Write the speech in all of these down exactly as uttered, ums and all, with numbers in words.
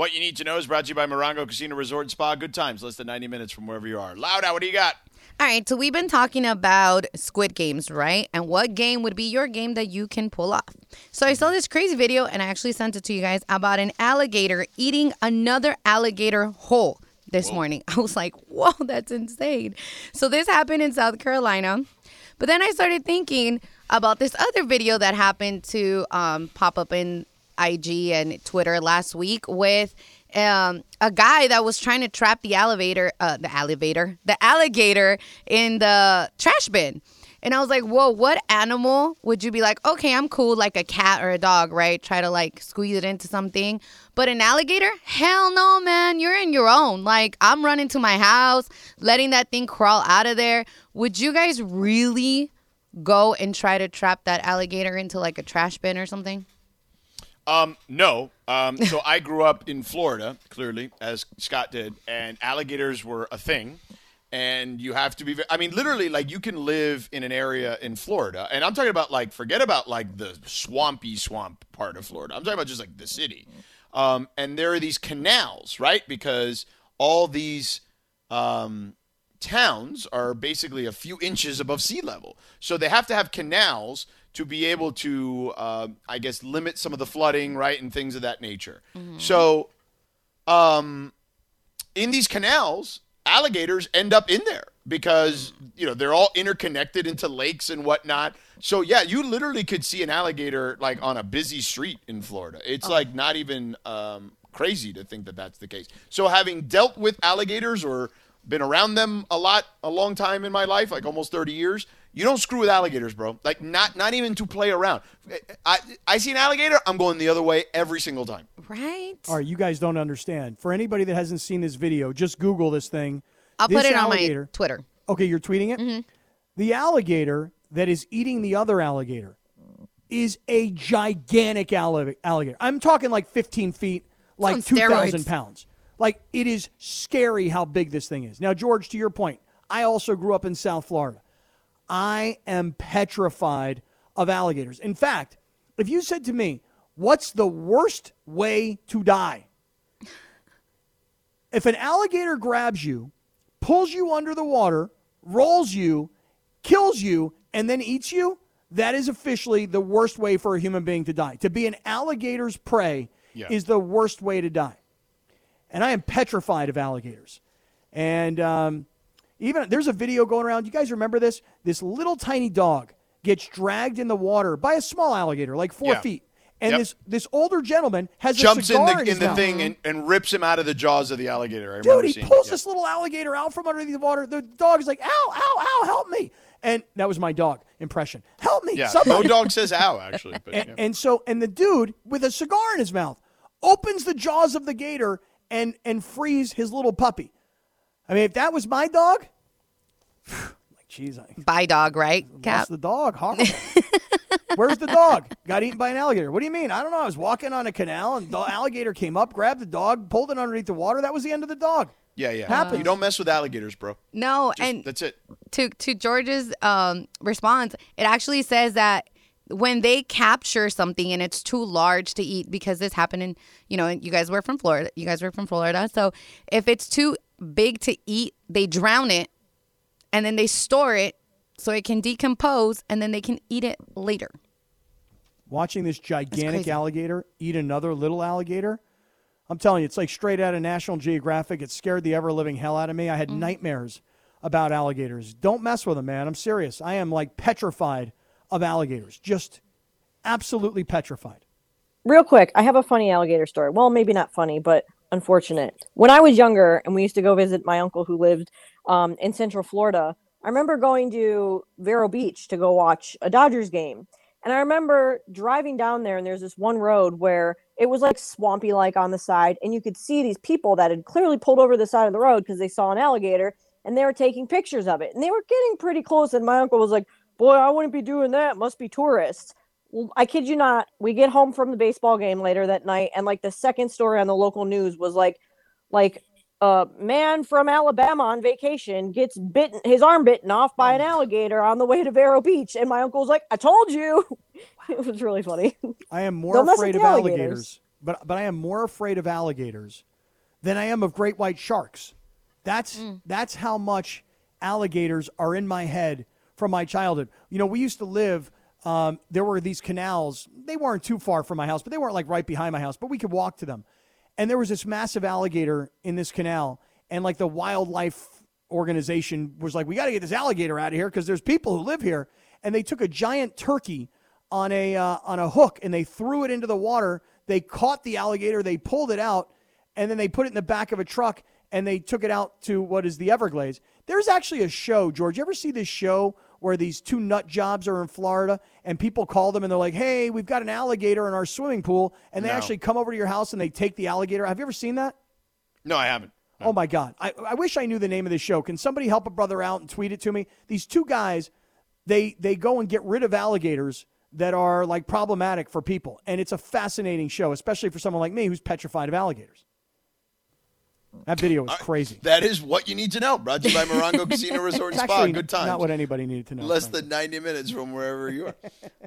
What you need to know is brought to you by Morongo Casino Resort and Spa. Good times, less than ninety minutes from wherever you are. Louda, what do you got? All right, so we've been talking about Squid Games, right? And what game would be your game that you can pull off? So I saw this crazy video, and I actually sent it to you guys, about an alligator eating another alligator whole this whoa. morning. I was like, whoa, that's insane. So this happened in South Carolina. But then I started thinking about this other video that happened to um, pop up in I G and Twitter last week with Um, a guy that was trying to trap the elevator, uh, the elevator, the alligator in the trash bin. And I was like, whoa, what animal would you be like, okay, I'm cool, like a cat or a dog, right? Try to like squeeze it into something. But an alligator? Hell no, man. You're in your own. Like, I'm running to my house, letting that thing crawl out of there. Would you guys really go and try to trap that alligator into like a trash bin or something? Um, no. Um, so I grew up in Florida, clearly, as Scott did, and alligators were a thing. And you have to be, I mean, literally, like, you can live in an area in Florida. And I'm talking about, like, forget about, like, the swampy swamp part of Florida. I'm talking about just, like, the city. Um, and there are these canals, right? Because all these um, towns are basically a few inches above sea level. So they have to have canals to be able to, uh, I guess, limit some of the flooding, right, and things of that nature. Mm-hmm. So um, in these canals, alligators end up in there because, you know, they're all interconnected into lakes and whatnot. So, yeah, you literally could see an alligator, like, on a busy street in Florida. It's, oh. like, not even um, crazy to think that that's the case. So having dealt with alligators or been around them a lot, a long time in my life, like almost thirty years, you don't screw with alligators, bro. Like, not not even to play around. I I see an alligator, I'm going the other way every single time. Right. All right, you guys don't understand. For anybody that hasn't seen this video, just Google this thing. I'll this put it alligator, on my Twitter. Okay, you're tweeting it? Mm-hmm. The alligator that is eating the other alligator is a gigantic alligator. I'm talking like fifteen feet, like two thousand pounds. Like, it is scary how big this thing is. Now, George, to your point, I also grew up in South Florida. I am petrified of alligators. In fact, if you said to me, what's the worst way to die? If an alligator grabs you, pulls you under the water, rolls you, kills you, and then eats you, that is officially the worst way for a human being to die. To be an alligator's prey yeah. is the worst way to die. And I am petrified of alligators. And um Even there's a video going around. You guys remember this? This little tiny dog gets dragged in the water by a small alligator, like four yeah. feet. And yep. this this older gentleman has Jumps a cigar in the, in in the thing and, and rips him out of the jaws of the alligator. I Dude, he pulls it. this yep. little alligator out from underneath the water. The dog is like, ow, ow, ow, help me. And that was my dog impression. Help me. Yeah, no dog says ow, actually. But, and, yeah. and so, and the dude with a cigar in his mouth opens the jaws of the gator and and frees his little puppy. I mean, if that was my dog, like, geez, I by dog, right? Cap, the dog, horrible. Where's the dog? Got eaten by an alligator. What do you mean? I don't know. I was walking on a canal, and the alligator came up, grabbed the dog, pulled it underneath the water. That was the end of the dog. Yeah, yeah. Happens. You don't mess with alligators, bro. No, Just, and that's it. To to George's um, response, it actually says that when they capture something and it's too large to eat, because this happened in, you know, you guys were from Florida. You guys were from Florida, so if it's too big to eat, they drown it, and then they store it so it can decompose, and then they can eat it later. Watching this gigantic alligator eat another little alligator, I'm telling you, it's like straight out of National Geographic. It scared the ever-living hell out of me. I had mm-hmm. nightmares about alligators. Don't mess with them, man. I'm serious. I am, like, petrified of alligators. Just absolutely petrified. Real quick, I have a funny alligator story. Well, maybe not funny, but unfortunate. When I was younger and we used to go visit my uncle who lived um, in Central Florida, I remember going to Vero Beach to go watch a Dodgers game. And I remember driving down there, and there's this one road where it was like swampy, like on the side. And you could see these people that had clearly pulled over the side of the road because they saw an alligator, and they were taking pictures of it. And they were getting pretty close. And my uncle was like, boy, I wouldn't be doing that. Must be tourists. I kid you not, we get home from the baseball game later that night, and like the second story on the local news was like, like a man from Alabama on vacation gets bitten, his arm bitten off by an alligator on the way to Vero Beach. And my uncle was like, I told you. It was really funny. I am more afraid of alligators but but I am more afraid of alligators than I am of great white sharks. That's mm. that's how much alligators are in my head from my childhood. You know, we used to live, um, there were these canals. They weren't too far from my house, but they weren't like right behind my house, but we could walk to them. And there was this massive alligator in this canal, and like the wildlife organization was like, we got to get this alligator out of here because there's people who live here. And they took a giant turkey on a uh, on a hook, and they threw it into the water. They caught the alligator, they pulled it out, and then they put it in the back of a truck, and they took it out to what is the Everglades. There's actually a show, George. You ever see this show where these two nut jobs are in Florida, and people call them, and they're like, hey, we've got an alligator in our swimming pool, and they no. actually come over to your house, and they take the alligator. Have you ever seen that? No, I haven't. No. Oh, my God. I, I wish I knew the name of this show. Can somebody help a brother out and tweet it to me? These two guys, they they go and get rid of alligators that are like problematic for people. And it's a fascinating show, especially for someone like me who's petrified of alligators. That video was crazy. Right. That is what you need to know. Brought to you by Morongo Casino Resort and Spa. Good times. Not what anybody needed to know. Less than ninety minutes from wherever you are.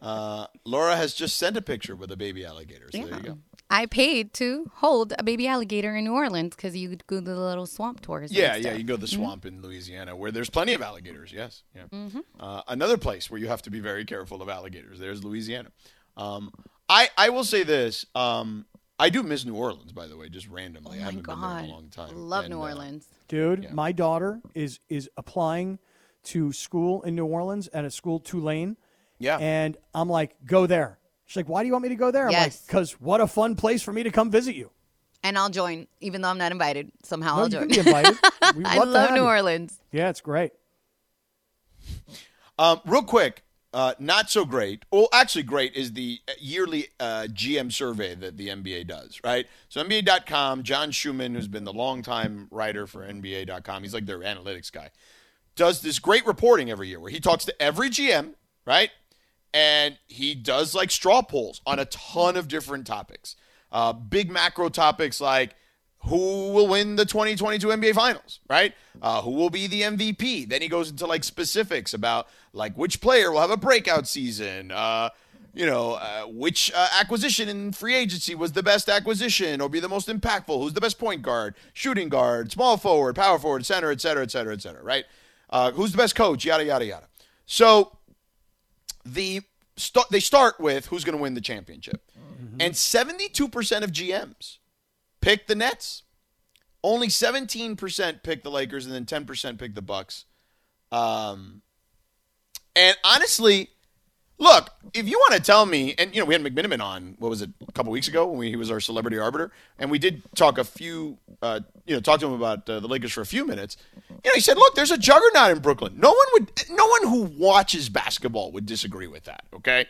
Uh, Laura has just sent a picture with a baby alligator. So yeah. There you go. I paid to hold a baby alligator in New Orleans because you could go to the little swamp tours. Yeah, yeah. You go to the swamp mm-hmm. in Louisiana where there's plenty of alligators. Yes. Yeah. Mm-hmm. Uh, another place where you have to be very careful of alligators. There's Louisiana. Um, I, I will say this. Um, I do miss New Orleans, by the way, just randomly. Oh I haven't God. been there in a long time. Love and, New Orleans. Uh, Dude, yeah. my daughter is is applying to school in New Orleans at a school, Tulane. Yeah. And I'm like, go there. She's like, why do you want me to go there? I'm yes. like, because what a fun place for me to come visit you. And I'll join, even though I'm not invited. Somehow no, I'll join. You can be invited. We I love New Orleans. You. Yeah, it's great. Um, real quick. Uh, not so great. Well, actually great is the yearly uh, G M survey that the N B A does, right? So N B A dot com, John Schumann, who's been the longtime writer for N B A dot com, he's like their analytics guy, does this great reporting every year where he talks to every G M, right? And he does like straw polls on a ton of different topics. Uh, big macro topics like who will win the twenty twenty-two N B A Finals, right? Uh, who will be the M V P? Then he goes into, like, specifics about, like, which player will have a breakout season, uh, you know, uh, which uh, acquisition in free agency was the best acquisition or be the most impactful, who's the best point guard, shooting guard, small forward, power forward, center, et cetera, et cetera, et cetera, right? Uh, who's the best coach, yada, yada, yada. So the st- they start with who's going to win the championship. Mm-hmm. And seventy-two percent of G Ms pick the Nets. Only seventeen percent pick the Lakers, and then ten percent pick the Bucks. Um, and honestly, look, if you want to tell me, and you know, we had McMiniman on, what was it, a couple weeks ago when we, he was our celebrity arbiter, and we did talk a few, uh, you know, talk to him about uh, the Lakers for a few minutes. You know, he said, "Look, there's a juggernaut in Brooklyn. No one would, no one who watches basketball would disagree with that." Okay.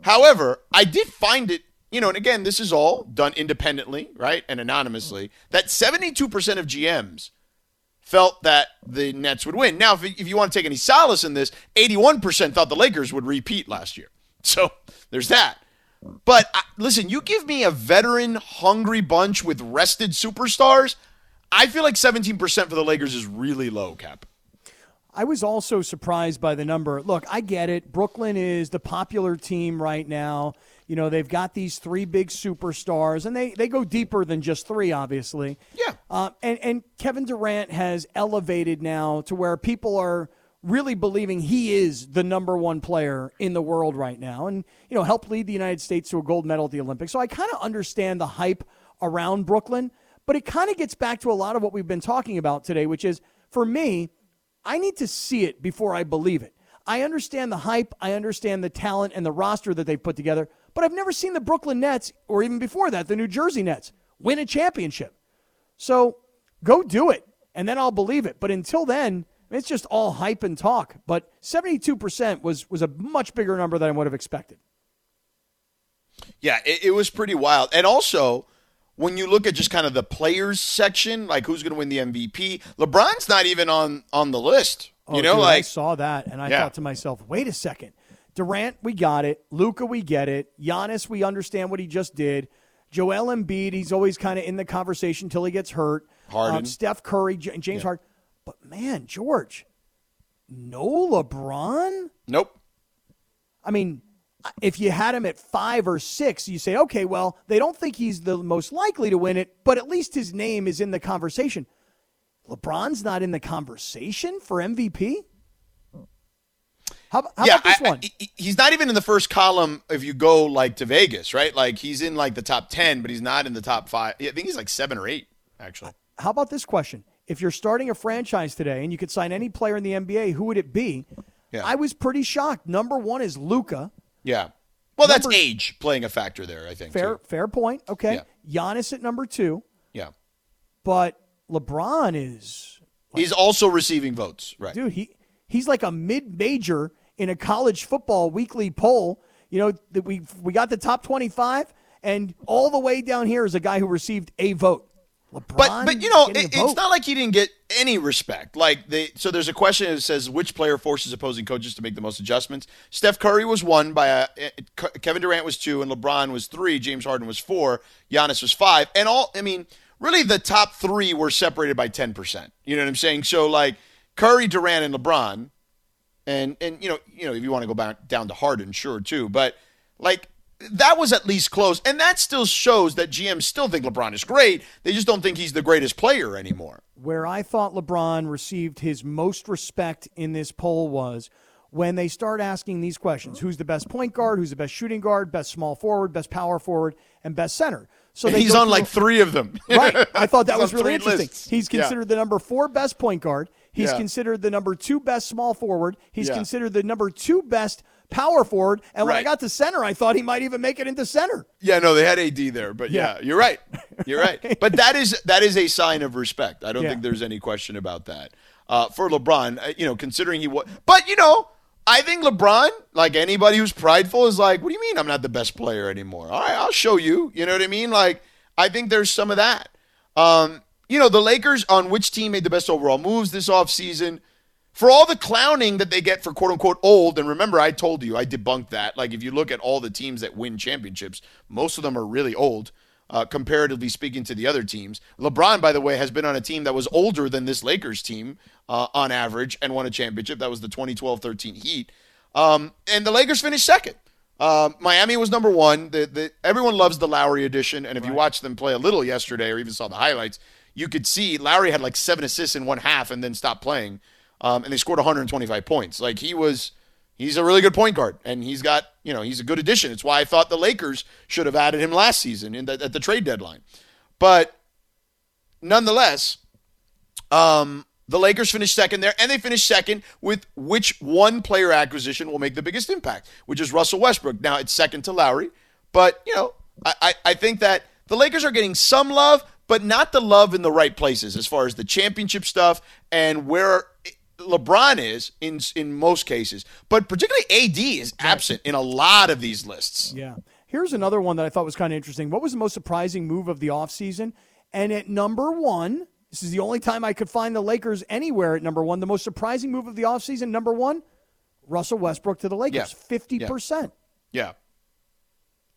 However, I did find it. You know, and again, this is all done independently, right, and anonymously, that seventy-two percent of G Ms felt that the Nets would win. Now, if, if you want to take any solace in this, eighty-one percent thought the Lakers would repeat last year. So there's that. But I, listen, you give me a veteran, hungry bunch with rested superstars, I feel like seventeen percent for the Lakers is really low, Cap. I was also surprised by the number. Look, I get it. Brooklyn is the popular team right now. You know, they've got these three big superstars, and they, they go deeper than just three, obviously. Yeah. Uh, and, and Kevin Durant has elevated now to where people are really believing he is the number one player in the world right now and, you know, helped lead the United States to a gold medal at the Olympics. So I kind of understand the hype around Brooklyn, but it kind of gets back to a lot of what we've been talking about today, which is, for me, I need to see it before I believe it. I understand the hype. I understand the talent and the roster that they've put together. But I've never seen the Brooklyn Nets, or even before that, the New Jersey Nets, win a championship. So go do it, and then I'll believe it. But until then, it's just all hype and talk. But seventy-two percent was was a much bigger number than I would have expected. Yeah, it, it was pretty wild. And also, when you look at just kind of the players section, like who's going to win the M V P, LeBron's not even on, on the list. Oh, you know, dude, like I saw that, and I yeah. thought to myself, wait a second. Durant, we got it. Luka, we get it. Giannis, we understand what he just did. Joel Embiid, he's always kind of in the conversation until he gets hurt. Harden. Um, Steph Curry, J- James yeah. Harden. But, man, George, no LeBron? Nope. I mean, If you had him at five or six, you say, okay, well, they don't think he's the most likely to win it, but at least his name is in the conversation. LeBron's not in the conversation for M V P? How, how yeah, about this one? I, I, he's not even in the first column if you go, like, to Vegas, right? Like, he's in, like, the top ten, but he's not in the top five. I think he's, like, seven or eight, actually. How about this question? If you're starting a franchise today and you could sign any player in the N B A, who would it be? Yeah. I was pretty shocked. Number one is Luka. Yeah. Well, number, that's age playing a factor there, I think. Fair too. fair point. Okay. Yeah. Giannis at number two. Yeah. But LeBron is... Like, he's also receiving votes. Right. Dude, he, he's like a mid-major in a college football weekly poll. You know, that we we got the top twenty-five, and all the way down here is a guy who received a vote. LeBron but, but you know, it, it's not like he didn't get any respect. Like they, so there's a question that says, which player forces opposing coaches to make the most adjustments? Steph Curry was one, by a, Kevin Durant was two, and LeBron was three, James Harden was four, Giannis was five. And all, I mean, really the top three were separated by ten percent. You know what I'm saying? So, like, Curry, Durant, and LeBron, and, and you know, you know, if you want to go back down to Harden, sure, too. But, like, that was at least close, and that still shows that G Ms still think LeBron is great. They just don't think he's the greatest player anymore. Where I thought LeBron received his most respect in this poll was when they start asking these questions. Who's the best point guard? Who's the best shooting guard? Best small forward? Best power forward? And best center? So they He's on through, like three of them. Right. I thought that was really interesting. Lists. He's considered yeah. the number four best point guard. He's yeah. considered the number two best small forward. He's yeah. considered the number two best power forward, and when right. I got to center, I thought he might even make it into center. Yeah, no, they had A D there, but yeah, yeah you're right. You're right. right. But that is that is a sign of respect. I don't yeah. think there's any question about that. Uh, for LeBron, you know, considering he was, but you know, I think LeBron, like anybody who's prideful, is like, what do you mean I'm not the best player anymore? All right, I'll show you. You know what I mean? Like, I think there's some of that. Um, you know, the Lakers, on which team made the best overall moves this offseason, for all the clowning that they get for quote-unquote old, and remember, I told you, I debunked that. Like, if you look at all the teams that win championships, most of them are really old, uh, comparatively speaking to the other teams. LeBron, by the way, has been on a team that was older than this Lakers team uh, on average and won a championship. That was the twenty twelve thirteen Heat. Um, and the Lakers finished second. Uh, Miami was number one. The, the, everyone loves the Lowry edition, and if right. you watched them play a little yesterday or even saw the highlights, you could see Lowry had like seven assists in one half and then stopped playing. Um, and they scored one hundred twenty-five points. Like, he was, he's a really good point guard, and he's got, you know, he's a good addition. It's why I thought the Lakers should have added him last season in the, at the trade deadline. But nonetheless, um, the Lakers finished second there, and they finished second with which one player acquisition will make the biggest impact, which is Russell Westbrook. Now, it's second to Lowry, but, you know, I, I, I think that the Lakers are getting some love, but not the love in the right places as far as the championship stuff and where LeBron is in in most cases, but particularly A D is absent in a lot of these lists. Yeah. Here's another one that I thought was kind of interesting. What was the most surprising move of the offseason? And at number one, this is the only time I could find the Lakers anywhere at number one. The most surprising move of the offseason, number one, Russell Westbrook to the Lakers, yeah. fifty percent. Yeah. yeah.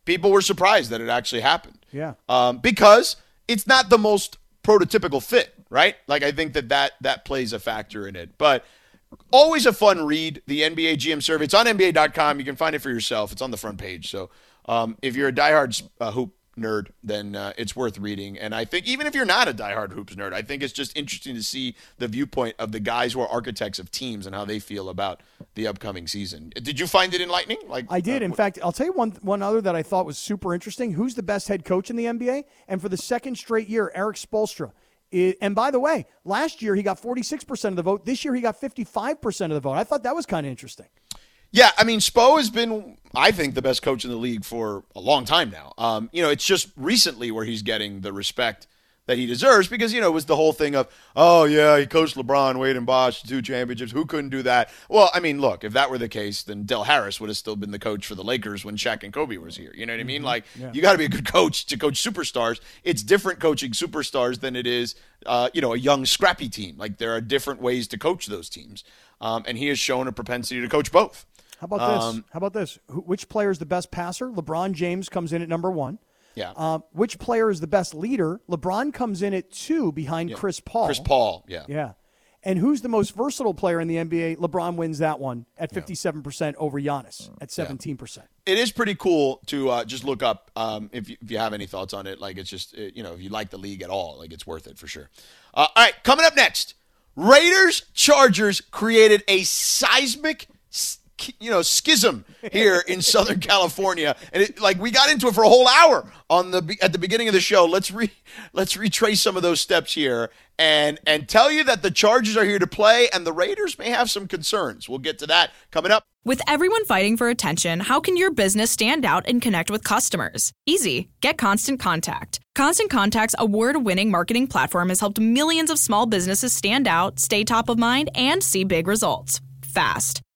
People were surprised that it actually happened. Yeah. Um, because it's not the most prototypical fit, right? Like, I think that, that that plays a factor in it. But always a fun read, the N B A G M survey. It's on N B A dot com. You can find it for yourself. It's on the front page. So um, if you're a diehard uh, hoop nerd, then uh, it's worth reading. And I think even if you're not a diehard hoops nerd, I think it's just interesting to see the viewpoint of the guys who are architects of teams and how they feel about the upcoming season. Did you find it enlightening? Like I did. Uh, in what- fact, I'll tell you one one other that I thought was super interesting. Who's the best head coach in the N B A? And for the second straight year, Eric Spoelstra. It, and by the way, last year he got forty-six percent of the vote. This year he got fifty-five percent of the vote. I thought that was kind of interesting. Yeah, I mean, Spo has been, I think, the best coach in the league for a long time now. Um, you know, it's just recently where he's getting the respect that he deserves because, you know, it was the whole thing of, oh, yeah, he coached LeBron, Wade, and Bosch, two championships. Who couldn't do that? Well, I mean, look, if that were the case, then Del Harris would have still been the coach for the Lakers when Shaq and Kobe was here. You know what I mean? Mm-hmm. Like, yeah. you got to be a good coach to coach superstars. It's different coaching superstars than it is, uh, you know, a young, scrappy team. Like, there are different ways to coach those teams. Um, and he has shown a propensity to coach both. How about this? Um, How about this? Wh- which player is the best passer? LeBron James comes in at number one. Yeah. Um, which player is the best leader? LeBron comes in at two behind yeah. Chris Paul. Chris Paul, yeah. Yeah. And who's the most versatile player in the N B A? LeBron wins that one at fifty-seven percent over Giannis at seventeen percent. Yeah. It is pretty cool to uh, just look up um, if, you, if you have any thoughts on it. Like, it's just, it, you know, if you like the league at all, like, it's worth it for sure. Uh, all right, coming up next, Raiders-Chargers created a seismic, you know, schism here in Southern California. And, it, like, we got into it for a whole hour on the at the beginning of the show. Let's re, let's retrace some of those steps here. And and tell you that the Chargers are here to play and the Raiders may have some concerns. We'll get to that coming up. With everyone fighting for attention, how can your business stand out and connect with customers? Easy. Get Constant Contact. Constant Contact's award-winning marketing platform has helped millions of small businesses stand out, stay top of mind, and see big results fast.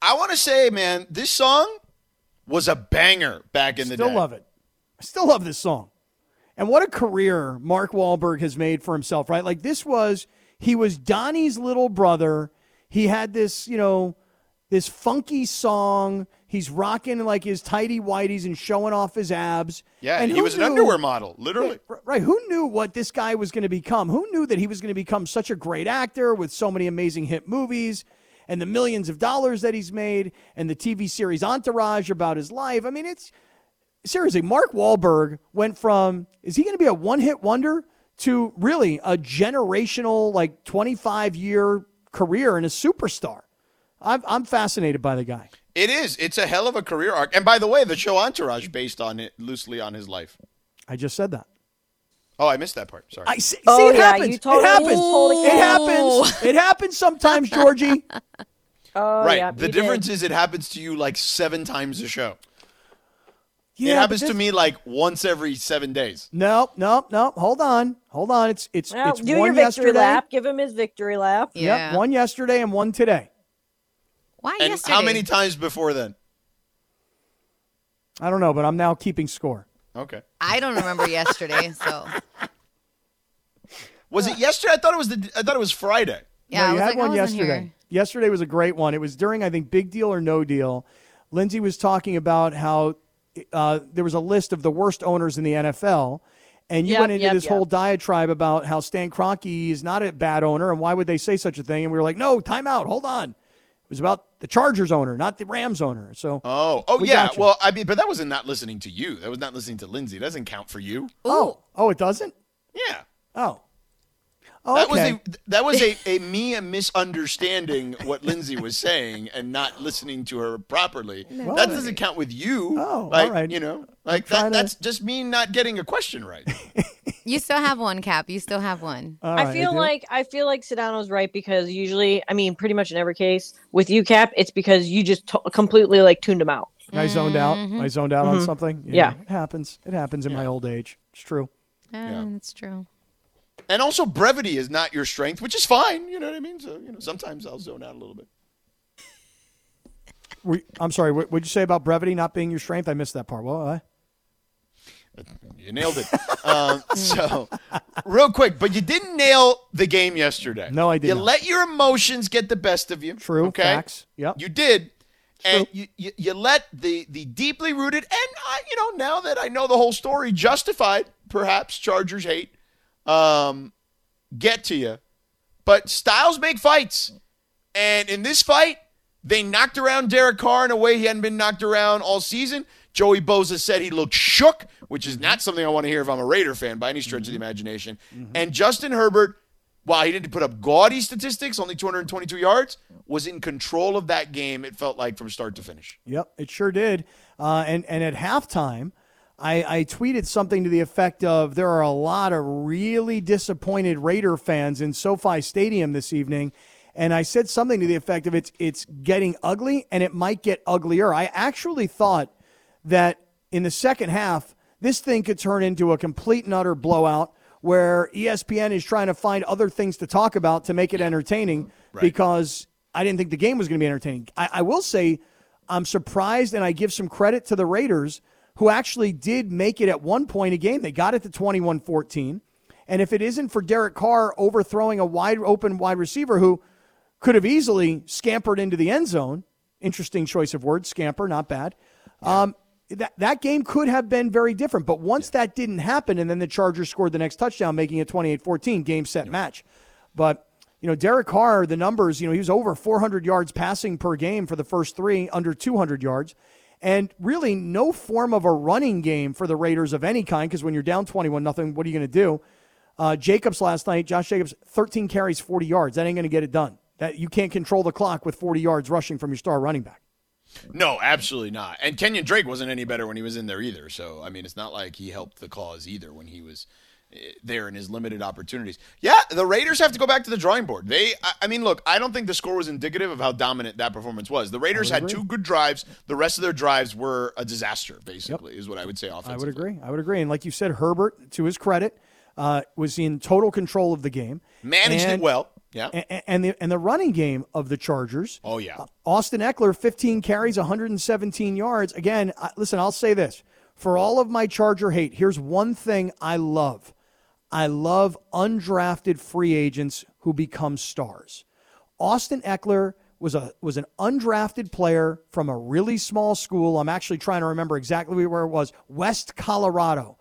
I want to say, man, this song was a banger back in the day. Still love it. I still love this song. And what a career Mark Wahlberg has made for himself, right? Like, this was, he was Donnie's little brother. He had this, you know... this funky song, he's rocking like his tighty whities and showing off his abs. Yeah, and he was an underwear model, literally. Right, right. Who knew what this guy was going to become? Who knew that he was going to become such a great actor with so many amazing hit movies and the millions of dollars that he's made and the T V series Entourage about his life? I mean, it's seriously, Mark Wahlberg went from, is he going to be a one-hit wonder to really a generational, like twenty-five-year career and a superstar? I'm I'm fascinated by the guy. It is. It's a hell of a career arc. And by the way, the show Entourage based on it loosely on his life. I just said that. Oh, I missed that part. Sorry. I see, see oh, it, yeah, happens. You told it happens. It happens. It happens. It happens sometimes, Georgie. Oh, right. Yeah, the difference did. is it happens to you like seven times a show. Yeah, it happens this... to me like once every seven days. No, no, no. Hold on. Hold on. It's it's no, it's do one your victory yesterday. Lap. Give him his victory lap. Yeah. Yep. One yesterday and one today. Why and yesterday? How many times before then? I don't know, but I'm now keeping score. Okay. I don't remember yesterday, so. Was it yesterday? I thought it was the. I thought it was Friday. Yeah, no, you I was had like, one I yesterday. Here. Yesterday was a great one. It was during, I think, Big Deal or No Deal. Lindsey was talking about how uh, there was a list of the worst owners in the N F L, and you yep, went into yep, this yep. whole diatribe about how Stan Kroenke is not a bad owner, and why would they say such a thing? And we were like, no, time out, hold on. It was about the Chargers owner, not the Rams owner. So oh, oh we yeah. Well, I mean, but that was not listening to you. That was not listening to Lindsey. It doesn't count for you. Ooh. Oh, oh, it doesn't. Yeah. Oh. Oh. That okay. was a that was a, a me misunderstanding what Lindsey was saying and not listening to her properly. No. That doesn't count with you. Oh, like, all right. You know, like that, to... that's just me not getting a question right. You still have one, Cap. You still have one. Right, I feel I like I feel like Sedano's right because usually, I mean, pretty much in every case with you, Cap, it's because you just t- completely like tuned him out. Mm-hmm. I zoned out. I zoned out mm-hmm. on something. Yeah, yeah, it happens. It happens in yeah. my old age. It's true. Uh, yeah, it's true. And also, brevity is not your strength, which is fine. You know what I mean? So you know, sometimes I'll zone out a little bit. Were, I'm sorry. What would you say about brevity not being your strength? I missed that part. Well, I. You nailed it. um, so, real quick, but you didn't nail the game yesterday. No, I didn't. You not. Let your emotions get the best of you. True. Okay. Facts. Yep. You did. True. And you, you, you let the, the deeply rooted, and I, you know, now that I know the whole story, justified, perhaps, Chargers hate, um, get to you. But styles make fights. And in this fight, they knocked around Derek Carr in a way he hadn't been knocked around all season. Joey Bosa said he looked shook, which is not something I want to hear if I'm a Raider fan by any stretch mm-hmm. of the imagination. Mm-hmm. And Justin Herbert, while he didn't put up gaudy statistics, only two hundred twenty-two yards, was in control of that game, it felt like, from start to finish. Yep, it sure did. Uh, and, and at halftime, I, I tweeted something to the effect of, there are a lot of really disappointed Raider fans in SoFi Stadium this evening. And I said something to the effect of, it's it's getting ugly, and it might get uglier. I actually thought that in the second half, this thing could turn into a complete and utter blowout where E S P N is trying to find other things to talk about to make it entertaining, right? Because I didn't think the game was going to be entertaining. I, I will say I'm surprised, and I give some credit to the Raiders, who actually did make it at one point a game. They got it to twenty-one fourteen. And if it isn't for Derek Carr overthrowing a wide open wide receiver who could have easily scampered into the end zone, interesting choice of words, scamper, not bad, um, that, that game could have been very different. But once that didn't happen, and then the Chargers scored the next touchdown, making it twenty-eight fourteen, game, set, match. But, you know, Derek Carr, the numbers, you know, he was over four hundred yards passing per game for the first three, under two hundred yards. And really no form of a running game for the Raiders of any kind, because when you're down twenty-one nothing, what are you going to do? Uh, Jacobs last night, Josh Jacobs, thirteen carries, forty yards. That ain't going to get it done. That you can't control the clock with forty yards rushing from your star running back. No, absolutely not. And Kenyon Drake wasn't any better when he was in there either. So, I mean, it's not like he helped the cause either when he was there in his limited opportunities. Yeah, the Raiders have to go back to the drawing board. They, I mean, look, I don't think the score was indicative of how dominant that performance was. The Raiders had two good drives. The rest of their drives were a disaster, basically, yep. is what I would say offensively. I would agree. I would agree. And like you said, Herbert, to his credit, uh, was in total control of the game. Managed and, it well. Yeah. And, and, the, and the running game of the Chargers. Oh, yeah. Uh, Austin Eckler, fifteen carries, one hundred seventeen yards. Again, I, listen, I'll say this. For all of my Charger hate, here's one thing I love. I love undrafted free agents who become stars. Austin Eckler was a was an undrafted player from a really small school. I'm actually trying to remember exactly where it was. West Colorado.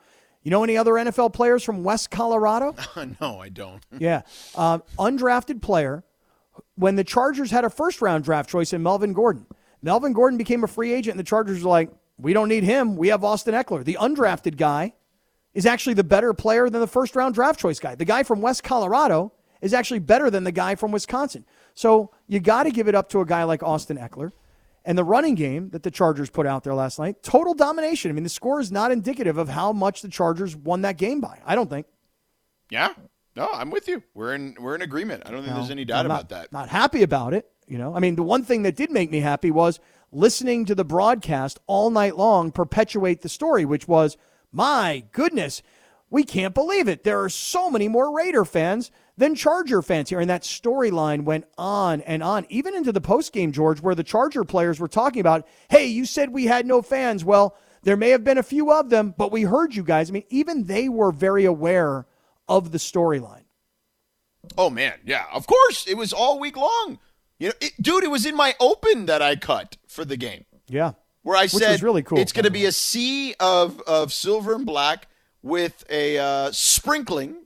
You know any other N F L players from West Colorado? No, I don't. Yeah. Uh, undrafted player. When the Chargers had a first-round draft choice in Melvin Gordon, Melvin Gordon became a free agent, and the Chargers were like, we don't need him. We have Austin Eckler. The undrafted guy is actually the better player than the first-round draft choice guy. The guy from West Colorado is actually better than the guy from Wisconsin. So you got to give it up to a guy like Austin Eckler. And the running game that the Chargers put out there last night, total domination. I mean, the score is not indicative of how much the Chargers won that game by, I don't think. Yeah. No, I'm with you. We're in we're in agreement. I don't think no, there's any doubt I'm not, about that. Not happy about it. You know, I mean, the one thing that did make me happy was listening to the broadcast all night long perpetuate the story, which was, my goodness, we can't believe it. There are so many more Raider fans than Charger fans here. And that storyline went on and on, even into the postgame, George, where the Charger players were talking about, hey, you said we had no fans. Well, there may have been a few of them, but we heard you guys. I mean, even they were very aware of the storyline. Oh, man. Yeah, of course. It was all week long. You know, it, dude, it was in my open that I cut for the game. Yeah. Where I Which said, really cool, it's going to be a sea of, of silver and black with a uh, sprinkling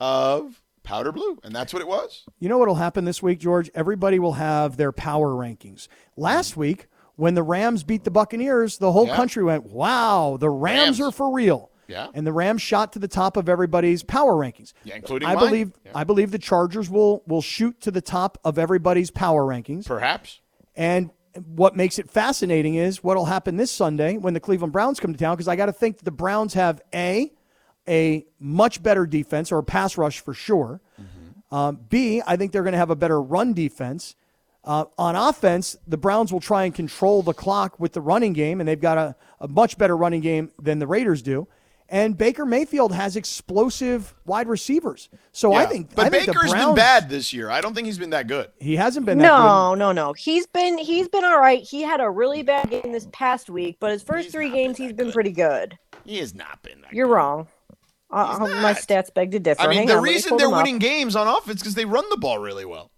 of powder blue. And that's what it was. You know what will happen this week, George? Everybody will have their power rankings. Last week, when the Rams beat the Buccaneers, the whole yeah. country went, wow, the Rams, Rams are for real. Yeah. And the Rams shot to the top of everybody's power rankings. Yeah, including I mine. believe yeah. I believe the Chargers will will shoot to the top of everybody's power rankings. Perhaps. And what makes it fascinating is what'll happen this Sunday when the Cleveland Browns come to town, because I got to think that the Browns have A, a much better defense or a pass rush for sure. Mm-hmm. Um, B, I think they're going to have a better run defense. Uh, on offense, the Browns will try and control the clock with the running game, and they've got a, a much better running game than the Raiders do. And Baker Mayfield has explosive wide receivers. So yeah. I think But I think Baker's the Browns, been bad this year. I don't think he's been that good. He hasn't been that no, good. No, no, no. He's been he's been all right. He had a really bad game this past week, but his first he's three games been he's been good. pretty good. He has not been that You're good. You're wrong. Uh, my stats beg to differ. I mean, Hang the on, reason they're winning up. games on offense because they run the ball really well.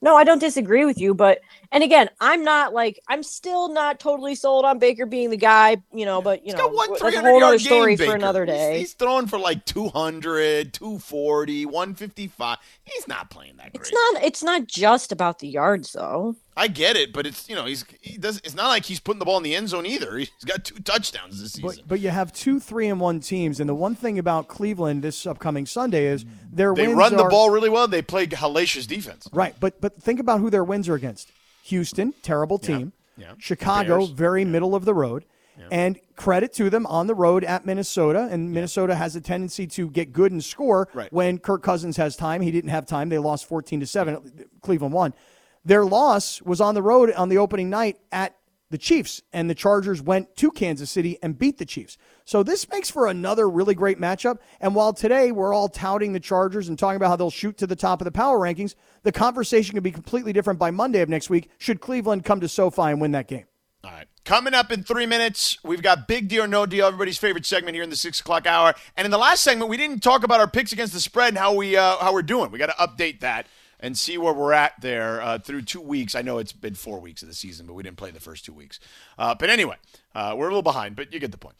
No, I don't disagree with you, but, and again, I'm not like, I'm still not totally sold on Baker being the guy, you know, but, you he's know, that's a whole other story game, for another day. He's, he's throwing for like two hundred, two forty, one fifty-five. He's not playing that great. It's not, it's not just about the yards, though. I get it, but it's, you know, he's, he does, it's not like he's putting the ball in the end zone either. He's got two touchdowns this season. But, but you have two three and one teams, and the one thing about Cleveland this upcoming Sunday is their they wins run the are, ball really well. They play hellacious defense. Right, but but think about who their wins are against. Houston, terrible team. Yeah, yeah. Chicago, Bears. very yeah. middle of the road. Yep. And credit to them on the road at Minnesota. And Minnesota yep. has a tendency to get good and score right. when Kirk Cousins has time. He didn't have time. They lost fourteen to seven. Yep. Cleveland won. Their loss was on the road on the opening night at the Chiefs, and the Chargers went to Kansas City and beat the Chiefs. So this makes for another really great matchup. And while today we're all touting the Chargers and talking about how they'll shoot to the top of the power rankings, the conversation could be completely different by Monday of next week should Cleveland come to SoFi and win that game. All right. Coming up in three minutes, we've got Big Deal or No Deal, everybody's favorite segment here in the six o'clock hour. And in the last segment, we didn't talk about our picks against the spread and how, we, uh, how we're doing. We got to update that and see where we're at there uh, through two weeks. I know it's been four weeks of the season, but we didn't play the first two weeks. Uh, but anyway, uh, we're a little behind, but you get the point.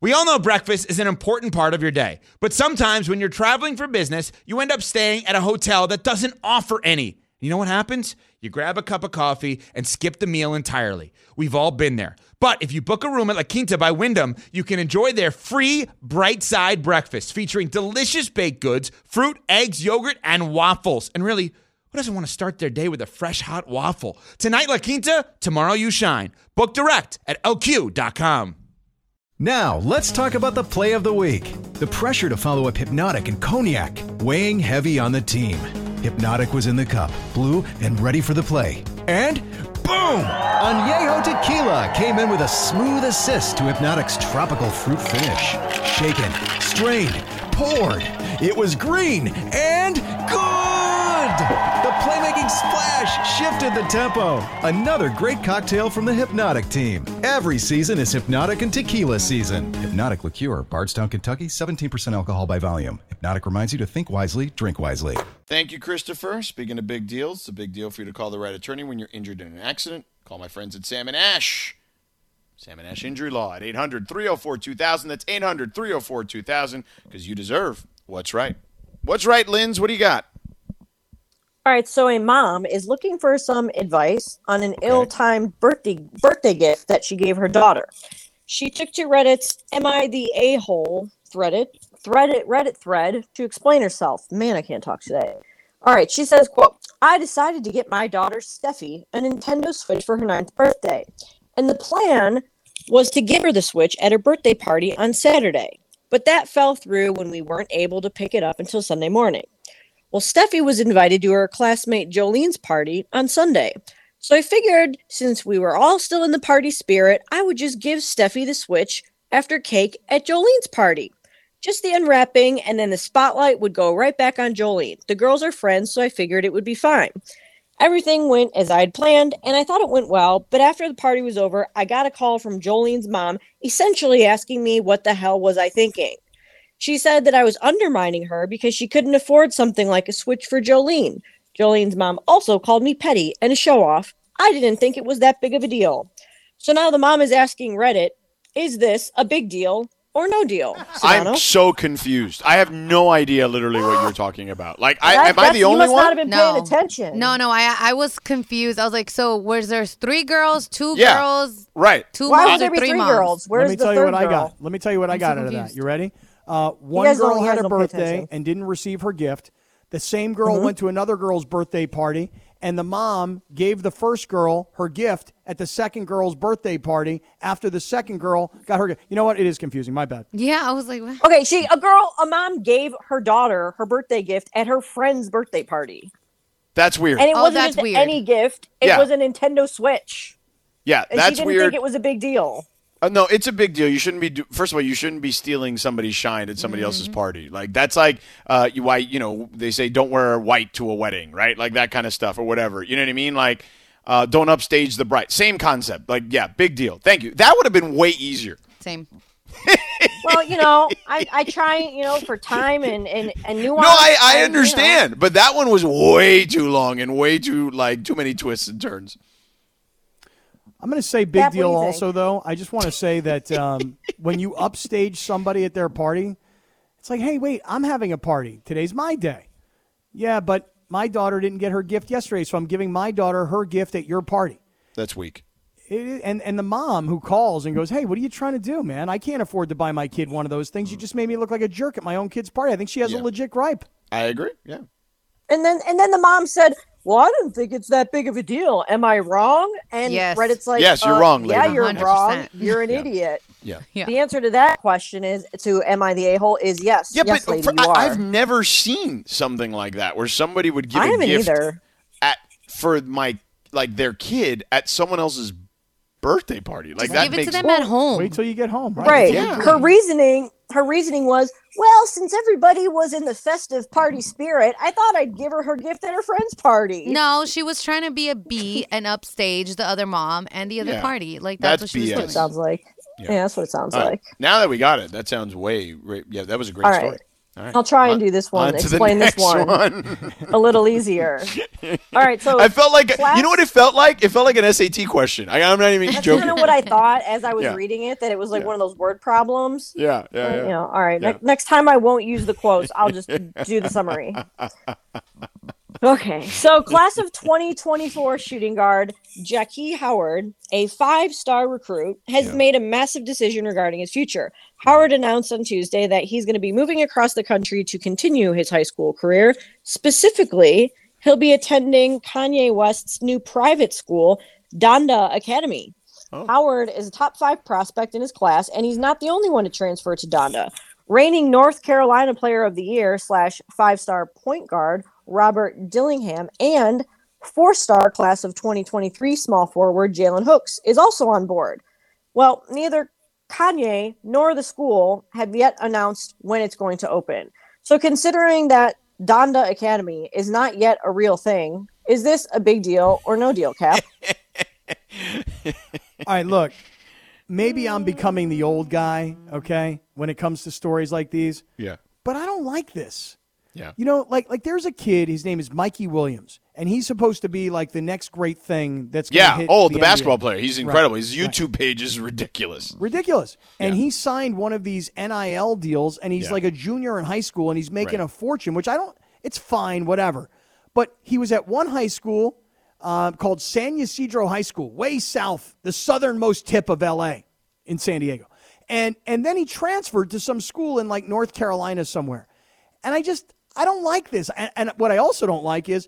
We all know breakfast is an important part of your day. But sometimes when you're traveling for business, you end up staying at a hotel that doesn't offer any. You know what happens? You grab a cup of coffee and skip the meal entirely. We've all been there. But if you book a room at La Quinta by Wyndham, you can enjoy their free Bright Side breakfast featuring delicious baked goods, fruit, eggs, yogurt, and waffles. And really, who doesn't want to start their day with a fresh, hot waffle? Tonight, La Quinta, tomorrow you shine. Book direct at L Q dot com. Now, let's talk about the play of the week. The pressure to follow up Hypnotic and Cognac, weighing heavy on the team. Hypnotic was in the cup, blue, and ready for the play. And boom! Añejo Tequila came in with a smooth assist to Hypnotic's tropical fruit finish. Shaken, strained, poured. It was green and good! The playmaking splash shifted the tempo. Another great cocktail from the Hypnotic team. Every season is Hypnotic and Tequila season. Hypnotic Liqueur, Bardstown, Kentucky, seventeen percent alcohol by volume. Hypnotic reminds you to think wisely, drink wisely. Thank you, Christopher. Speaking of big deals, it's a big deal for you to call the right attorney when you're injured in an accident. Call my friends at Sam and Ash. Sam and Ash Injury Law at eight hundred, three oh four, two thousand. That's eight hundred, three oh four, two thousand because you deserve what's right. What's right, Linz? What do you got? All right, so a mom is looking for some advice on an okay. ill-timed birthday birthday gift that she gave her daughter. She took to Reddit's Am I the A-hole threaded, threaded, Reddit thread to explain herself. Man, I can't talk today. All right, she says, quote, I decided to get my daughter, Steffi, a Nintendo Switch for her ninth birthday. And the plan was to give her the Switch at her birthday party on Saturday. But that fell through when we weren't able to pick it up until Sunday morning. Well, Steffi was invited to her classmate Jolene's party on Sunday. So I figured since we were all still in the party spirit, I would just give Steffi the Switch after cake at Jolene's party. Just the unwrapping, and then the spotlight would go right back on Jolene. The girls are friends, so I figured it would be fine. Everything went as I had planned, and I thought it went well, but after the party was over, I got a call from Jolene's mom, essentially asking me what the hell was I thinking. She said that I was undermining her because she couldn't afford something like a Switch for Jolene. Jolene's mom also called me petty and a show-off. I didn't think it was that big of a deal. So now the mom is asking Reddit, is this a big deal or no deal? Sedano? I'm so confused. I have no idea literally what you're talking about. Like, I, that, am I the only one? You must not have been no. paying attention. No, no, I I was confused. I was like, so was there three girls, two yeah, girls? Right. Two Why would there be three, three girls? Where's Let me the tell third you what girl? I got. Let me tell you what I'm I got so out of that. You ready? Uh, one girl had a birthday and didn't receive her gift. The same girl mm-hmm. went to another girl's birthday party, and the mom gave the first girl her gift at the second girl's birthday party after the second girl got her gift. You know what? It is confusing. My bad. Yeah, I was like, what? Okay, she, a girl, a mom gave her daughter her birthday gift at her friend's birthday party. That's weird. And it oh, wasn't that's just weird. any gift. It yeah. was a Nintendo Switch. Yeah, and that's she didn't weird. think it was a big deal. Uh, no, it's a big deal. You shouldn't be. Do- First of all, you shouldn't be stealing somebody's shine at somebody mm-hmm. else's party. Like that's like uh, you why you know they say don't wear white to a wedding, right? Like that kind of stuff or whatever. You know what I mean? Like uh, don't upstage the bride. Same concept. Like yeah, big deal. Thank you. That would have been way easier. Same. Well, you know, I, I try, you know, for time and, and, and nuance. No, I, I and, understand, you know. But that one was way too long and way too like too many twists and turns. I'm going to say big Cap, deal also, think? Though. I just want to say that um, when you upstage somebody at their party, it's like, hey, wait, I'm having a party. Today's my day. Yeah, but my daughter didn't get her gift yesterday, so I'm giving my daughter her gift at your party. That's weak. It, and, and the mom who calls and goes, hey, what are you trying to do, man? I can't afford to buy my kid one of those things. You just made me look like a jerk at my own kid's party. I think she has yeah. a legit gripe. I agree, yeah. And then and then the mom said, well, I don't think it's that big of a deal. Am I wrong? And yes. Reddit's like, yes, you're uh, wrong. Lady. Yeah, you're one hundred percent wrong. You're an yeah. idiot. Yeah. yeah. The answer to that question is to am I the a-hole is yes. Yeah, yes, but lady, for, you are. I've never seen something like that where somebody would give I a gift either. at for my like their kid at someone else's birthday party. Like Just that give it makes, to them well, at home. Wait till you get home. Right. right. Yeah. Her reasoning. Her reasoning was, well, since everybody was in the festive party spirit, I thought I'd give her her gift at her friend's party. No, she was trying to be a B and upstage the other mom and the other yeah, party. Like that's, that's what she B S. was doing. It sounds like. Yeah. yeah, that's what it sounds right. like. Now that we got it, that sounds way. Yeah, that was a great All right. story. All right. I'll try and do this one. On Explain this one, one. a little easier. All right, so I felt like class- you know what it felt like. It felt like an S A T question. I, I'm not even That's joking. That's kind of what I thought as I was yeah. reading it. That it was like yeah. one of those word problems. Yeah, yeah. And, yeah. You know, all right. Yeah. Ne- next time I won't use the quotes. I'll just do the summary. Okay, so class of twenty twenty-four shooting guard Jackie Howard, a five-star recruit, has yeah. made a massive decision regarding his future. Howard announced on Tuesday that he's going to be moving across the country to continue his high school career. Specifically, he'll be attending Kanye West's new private school, Donda Academy. Oh. Howard is a top five prospect in his class, and he's not the only one to transfer to Donda. Reigning North Carolina Player of the Year slash five-star point guard Robert Dillingham and four-star class of twenty twenty-three small forward Jalen Hooks is also on board. Well, neither Kanye nor the school have yet announced when it's going to open. So considering that Donda Academy is not yet a real thing, is this a big deal or no deal, Cap? All right, look, maybe I'm becoming the old guy, okay, when it comes to stories like these. Yeah. But I don't like this. Yeah. You know, like like there's a kid, his name is Mikey Williams, and he's supposed to be like the next great thing that's going to yeah. hit oh, the, the basketball N B A player. He's incredible. Right. His YouTube right. page is ridiculous. Ridiculous. Yeah. And he signed one of these N I L deals, and he's yeah. like a junior in high school, and he's making right. a fortune, which I don't – it's fine, whatever. But he was at one high school uh, called San Ysidro High School, way south, the southernmost tip of L A in San Diego. And and then he transferred to some school in like North Carolina somewhere. And I just – I don't like this. And, and what I also don't like is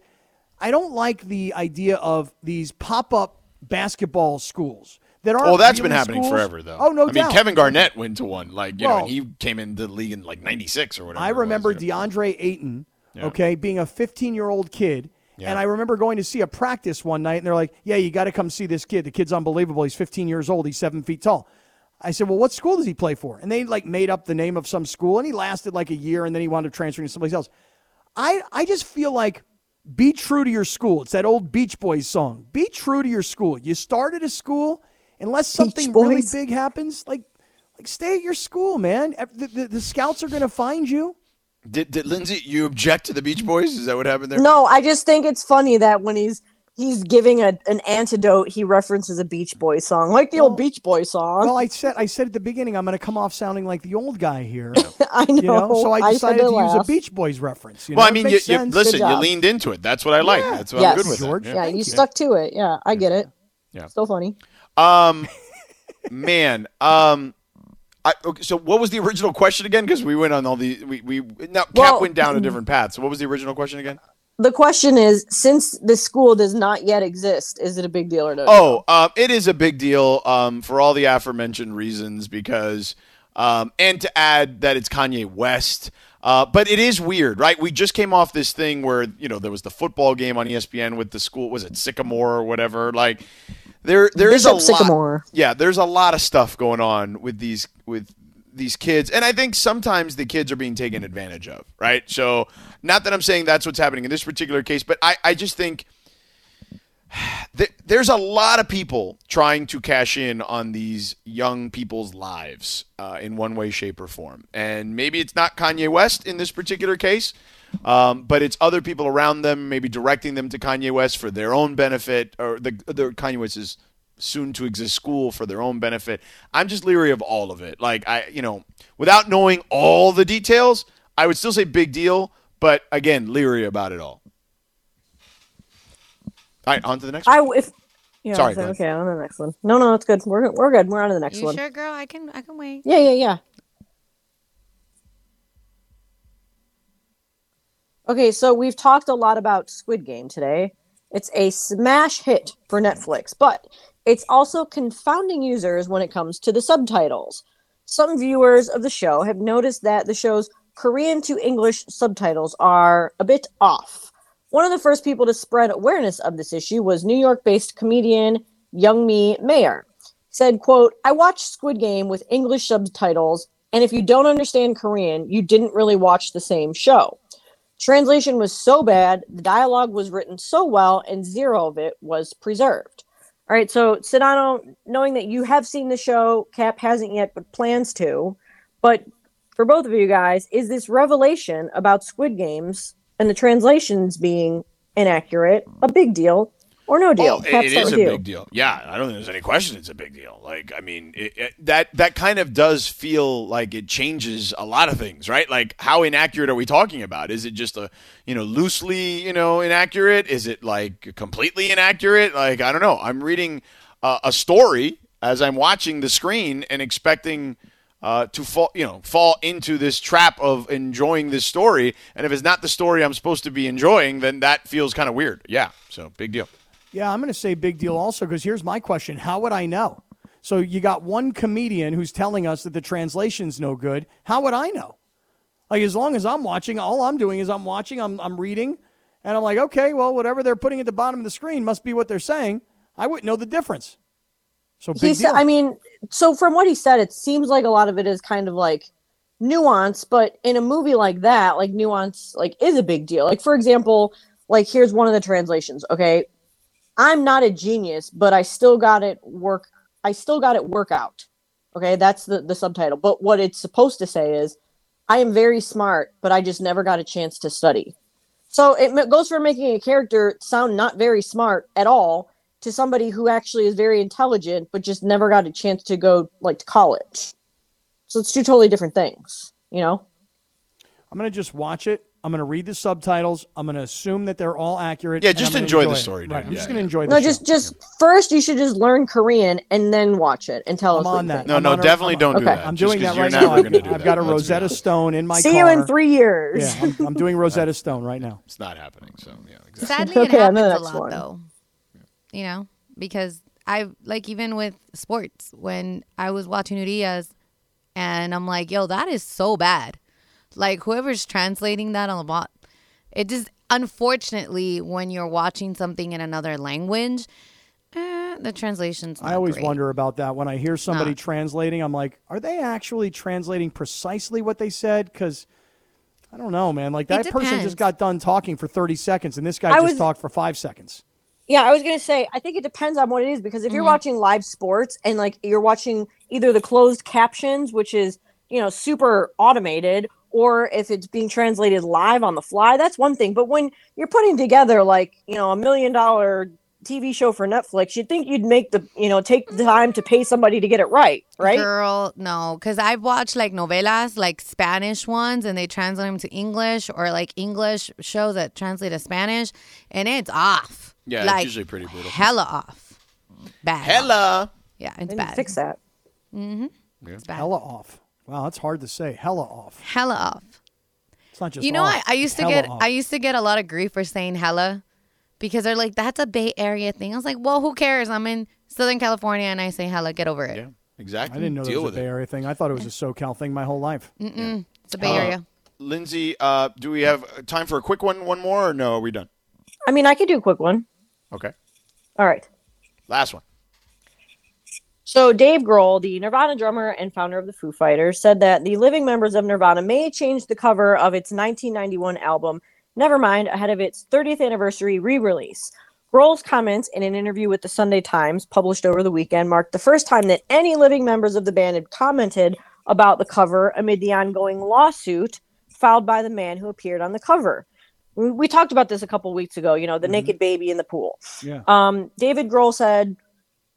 I don't like the idea of these pop-up basketball schools that aren't Well, that's really been happening schools. forever, though. Oh, no I doubt. I mean, Kevin Garnett went to one. Like, you well, know, and he came into the league in, like, ninety-six or whatever. I remember was, DeAndre know. Ayton, yeah. okay, being a fifteen-year-old kid. Yeah. And I remember going to see a practice one night, and they're like, yeah, you got to come see this kid. The kid's unbelievable. He's fifteen years old. He's seven feet tall. I said, well, what school does he play for? And they, like, made up the name of some school, and he lasted, like, a year, and then he wound up transferring to someplace else. I, I just feel like be true to your school. It's that old Beach Boys song. Be true to your school. You start at a school, unless something really big happens, like, like stay at your school, man. The, the, the scouts are going to find you. Did, did Lindsay, you object to the Beach Boys? Is that what happened there? No, I just think it's funny that when he's – He's giving a, an antidote. He references a Beach Boys song, like the well, old Beach Boys song. Well, I said I said at the beginning, I'm going to come off sounding like the old guy here. I know. You know. So I decided I to laugh. use a Beach Boys reference. You well, know? I mean, you, you, listen, you leaned into it. That's what I like. Yeah. That's what yes. I'm good with. George, yeah, yeah you, you stuck to it. Yeah, I yeah. get it. Yeah, so funny. Um, man. Um, I, okay, so what was the original question again? Because we went on all the we we now Cap well, went down a different path. So what was the original question again? The question is, since this school does not yet exist, is it a big deal or no? Oh, uh, it is a big deal um, for all the aforementioned reasons because um, and to add that it's Kanye West. Uh, but it is weird, right? We just came off this thing where, you know, there was the football game on E S P N with the school. Was it Sycamore or whatever? Like there there Bishop is a lot. Sycamore. Yeah, there's a lot of stuff going on with these with these kids, and I think sometimes the kids are being taken advantage of, right? So not that I'm saying that's what's happening in this particular case, but I, I just think th- there's a lot of people trying to cash in on these young people's lives uh, in one way, shape, or form. And maybe it's not Kanye West in this particular case, um, but it's other people around them, maybe directing them to Kanye West for their own benefit, or the, the Kanye West's soon-to-exist school for their own benefit. I'm just leery of all of it. Like, I, you know, without knowing all the details, I would still say big deal, but, again, leery about it all. All right, on to the next one. I, if, yeah, Sorry. So, okay, on to the next one. No, no, it's good. We're, we're good. We're on to the next you one. You sure, girl? I can, I can wait. Yeah, yeah, yeah. Okay, so we've talked a lot about Squid Game today. It's a smash hit for Netflix, but it's also confounding users when it comes to the subtitles. Some viewers of the show have noticed that the show's Korean to English subtitles are a bit off. One of the first people to spread awareness of this issue was New York-based comedian Youngmi Mayer. He said, quote, I watched Squid Game with English subtitles, and if you don't understand Korean, you didn't really watch the same show. Translation was so bad, the dialogue was written so well, and zero of it was preserved. All right, so Sedano, knowing that you have seen the show, Cap hasn't yet, but plans to. But for both of you guys, is this revelation about Squid Games and the translations being inaccurate a big deal or no deal? Oh, it is a big deal. Yeah, I don't think there's any question it's a big deal. Like, I mean, it, it, that that kind of does feel like it changes a lot of things, right? Like, how inaccurate are we talking about? Is it just a, you know, loosely, you know, inaccurate? Is it, like, completely inaccurate? Like, I don't know. I'm reading uh, a story as I'm watching the screen and expecting uh, to fall, you know, fall into this trap of enjoying this story. And if it's not the story I'm supposed to be enjoying, then that feels kind of weird. Yeah, so big deal. Yeah, I'm going to say big deal also because here's my question. How would I know? So you got one comedian who's telling us that the translation's no good. How would I know? Like, as long as I'm watching, all I'm doing is I'm watching, I'm I'm reading, and I'm like, okay, well, whatever they're putting at the bottom of the screen must be what they're saying. I wouldn't know the difference. So big he deal. Said, I mean, so from what he said, it seems like a lot of it is kind of like nuance, but in a movie like that, like nuance, like is a big deal. Like, for example, like here's one of the translations. Okay, I'm not a genius, but I still got it work. I still got it work out. Okay, that's the, the subtitle. But what it's supposed to say is, I am very smart, but I just never got a chance to study. So it goes from making a character sound not very smart at all to somebody who actually is very intelligent, but just never got a chance to go like to college. So it's two totally different things, you know? I'm going to just watch it. I'm going to read the subtitles. I'm going to assume that they're all accurate. Yeah, just enjoy, enjoy the story. Right. I'm yeah, just going to yeah. enjoy the No, show. just just yeah. First you should just learn Korean and then watch it and tell I'm us. On that. No, I'm no, on definitely our, don't okay. do that. I'm doing that right now. I've that. got a Let's Rosetta Stone in my See car. See you in three years. Yeah, I'm, I'm doing Rosetta Stone right now. It's not happening. So yeah, exactly. Sadly, it okay, happens a lot one. though. You know, because I like even with sports, when I was watching Urias and I'm like, yo, that is so bad. Like, whoever's translating that on the bot, it just, unfortunately, when you're watching something in another language, eh, the translation's not I always great. wonder about that. When I hear somebody nah. translating, I'm like, are they actually translating precisely what they said? Because, I don't know, man. Like, that person just got done talking for thirty seconds, and this guy I just was, talked for five seconds. Yeah, I was going to say, I think it depends on what it is. Because if mm-hmm. you're watching live sports, and, like, you're watching either the closed captions, which is, you know, super automated, or if it's being translated live on the fly, that's one thing. But when you're putting together, like, you know, a million dollar T V show for Netflix, you'd think you'd make the, you know, take the time to pay somebody to get it right, right? Girl, no. Because I've watched, like, novelas, like, Spanish ones, and they translate them to English, or, like, English shows that translate to Spanish, and it's off. Yeah, like, it's usually pretty brutal. Hella off. Bad. Hella. Off. Yeah, it's bad. Fix that. Mm-hmm. Yeah. It's bad. Hella off. Wow, that's hard to say. Hella off. Hella off. It's not just You know, off, I, I used to get off. I used to get a lot of grief for saying hella because they're like, that's a Bay Area thing. I was like, well, who cares? I'm in Southern California and I say hella. Get over it. Yeah, exactly. I didn't know Deal it was a it. Bay Area thing. I thought it was a SoCal thing my whole life. Mm-mm. Yeah. It's a Bay uh, Area. Lindsey, uh, do we have time for a quick one? One more or no? Are we done? I mean, I could do a quick one. Okay. All right. Last one. So Dave Grohl, the Nirvana drummer and founder of the Foo Fighters, said that the living members of Nirvana may change the cover of its nineteen ninety-one album, Nevermind, ahead of its thirtieth anniversary re-release. Grohl's comments in an interview with the Sunday Times, published over the weekend, marked the first time that any living members of the band had commented about the cover amid the ongoing lawsuit filed by the man who appeared on the cover. We talked about this a couple weeks ago, you know, the mm-hmm. naked baby in the pool. Yeah. Um, David Grohl said,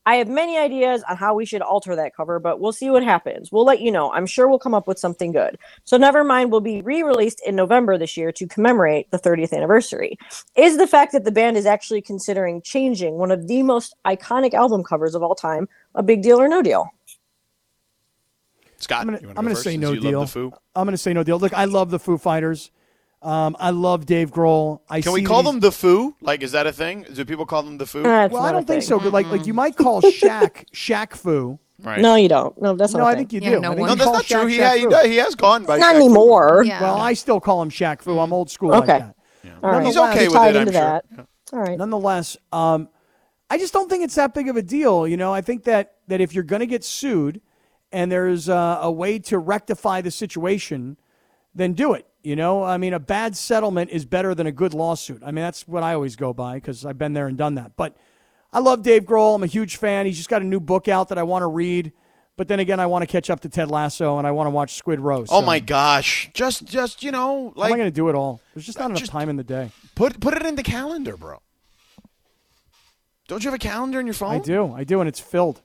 I have many ideas on how we should alter that cover, but we'll see what happens. We'll let you know. I'm sure we'll come up with something good. So Nevermind will be re-released in November this year to commemorate the thirtieth anniversary. Is the fact that the band is actually considering changing one of the most iconic album covers of all time a big deal or no deal? Scott, I'm going to say no deal. I'm going to say no deal. Look, I love the Foo Fighters. Um, I love Dave Grohl. I Can see we call these... them the Foo? Like, is that a thing? Do people call them the Foo? Uh, well, I don't think thing. so. But like, like you might call Shaq Shaq Foo. Right. No, you don't. No, that's not. No, I think you yeah, do. No, I think no you that's not Shaq, true. Shaq, he, Shaq, he, does, he has gone by. Not Shaq anymore. Yeah. Well, I still call him Shaq Fu. I'm old school okay. like that. Yeah. All right. He's okay with it. I'm sure. That. Yeah. All right. Nonetheless, um, I just don't think it's that big of a deal. You know, I think that that if you're going to get sued, and there's uh, a way to rectify the situation, then do it. You know, I mean, a bad settlement is better than a good lawsuit. I mean, that's what I always go by because I've been there and done that. But I love Dave Grohl. I'm a huge fan. He's just got a new book out that I want to read. But then again, I want to catch up to Ted Lasso, and I want to watch Squid Row. So. Oh, my gosh. Just, just you know. Like, I'm not going to do it all. There's just not uh, enough just time in the day. Put put it in the calendar, bro. Don't you have a calendar in your phone? I do. I do, and it's filled.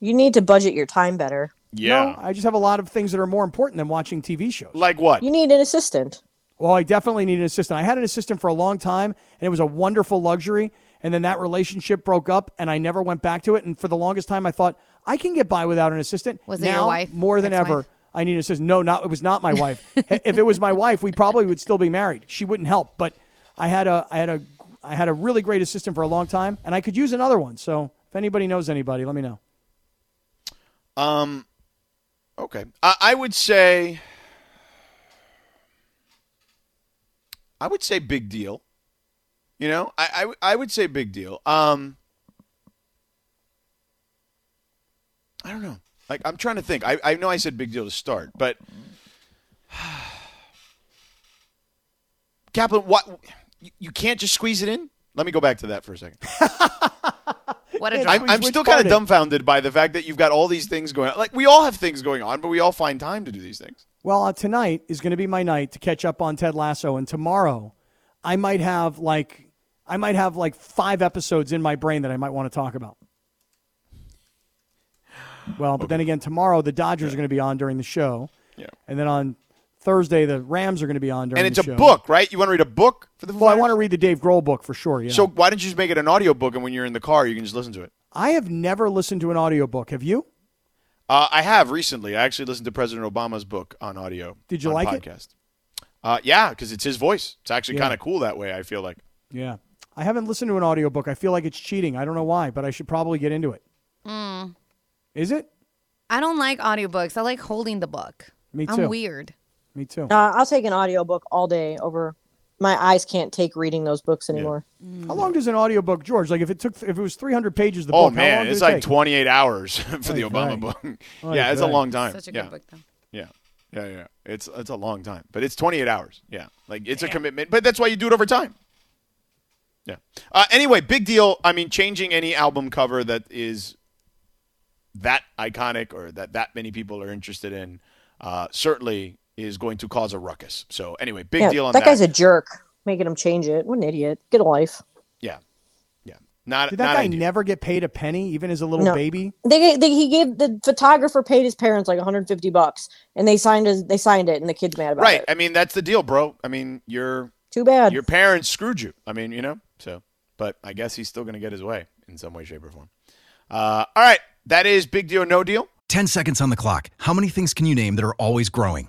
You need to budget your time better. Yeah. No, I just have a lot of things that are more important than watching T V shows. Like what? You need an assistant. Well, I definitely need an assistant. I had an assistant for a long time, and it was a wonderful luxury. And then that relationship broke up, and I never went back to it. And for the longest time, I thought, I can get by without an assistant. Was it now, your wife? More than ever, wife? I need an assistant. No, not, it was not my wife. If it was my wife, we probably would still be married. She wouldn't help. But I had a, I had a, I had a really great assistant for a long time, and I could use another one. So if anybody knows anybody, let me know. Um, okay. I, I would say, I would say big deal. You know, I, I, I would say big deal. Um, I don't know. Like, I'm trying to think. I, I know I said big deal to start, but Kaplan, what you, you can't just squeeze it in? Let me go back to that for a second. What a I'm, I'm still kind of dumbfounded by the fact that you've got all these things going on. Like, we all have things going on, but we all find time to do these things. Well, uh, tonight is going to be my night to catch up on Ted Lasso, and tomorrow I might have like I might have like five episodes in my brain that I might want to talk about. Well, but okay. Then again, tomorrow the Dodgers yeah. are going to be on during the show. Yeah. And then on Thursday the Rams are going to be on during the show. And it's a book, right? You want to read a book for the Well, Flyers? I want to read the Dave Grohl book for sure, yeah. So why don't you just make it an audiobook, and when you're in the car you can just listen to it? I have never listened to an audiobook. Have you? Uh, I have recently. I actually listened to President Obama's book on audio. Did you like podcast. it? Uh, yeah, because it's his voice. It's actually yeah. kind of cool that way, I feel like. Yeah. I haven't listened to an audiobook. I feel like it's cheating. I don't know why, but I should probably get into it. Mm. Is it? I don't like audiobooks. I like holding the book. Me too. I'm weird. Me too. Uh, I'll take an audiobook all day over. My eyes can't take reading those books anymore. Yeah. Mm. How long does an audiobook, George? Like if it took, if it was three hundred pages, the oh, book, man, how long it's like it twenty-eight hours for like, the Obama right. book. Like, yeah, it's right. a long time. Such a yeah. good book, though. Yeah. Yeah, yeah, it's it's a long time, but it's twenty-eight hours. Yeah, like it's Damn. a commitment, but that's why you do it over time. Yeah. Uh, anyway, big deal. I mean, changing any album cover that is that iconic or that that many people are interested in uh, certainly is going to cause a ruckus. So anyway, big yeah, deal on that. That guy's a jerk, making him change it. What an idiot. Get a life. Yeah. Not, Did that not guy ideal. never get paid a penny, even as a little no. baby? They, they, he gave the photographer paid his parents like one hundred fifty bucks, and they signed his, they signed it, and the kid's mad about right. it. Right. I mean, that's the deal, bro. I mean, you're too bad. Your parents screwed you. I mean, you know. So, but I guess he's still going to get his way in some way, shape, or form. Uh, all right, that is big deal or no deal. Ten seconds on the clock. How many things can you name that are always growing?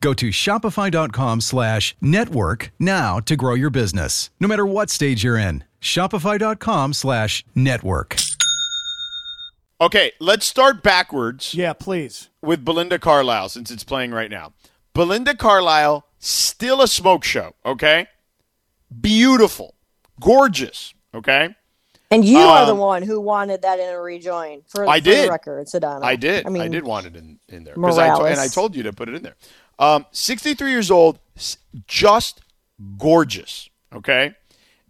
Go to shopify.com slash network now to grow your business, no matter what stage you're in. Shopify.com slash network. Okay, let's start backwards. Yeah, please. With Belinda Carlisle, since it's playing right now. Belinda Carlisle, still a smoke show, okay? Beautiful. Gorgeous, okay? And you um, are the one who wanted that in a rejoin. For, I for did. the record, Sedano. I did. I, mean, I did want it in, in there. I to- and I told you to put it in there. Um, sixty-three years old, just gorgeous, okay?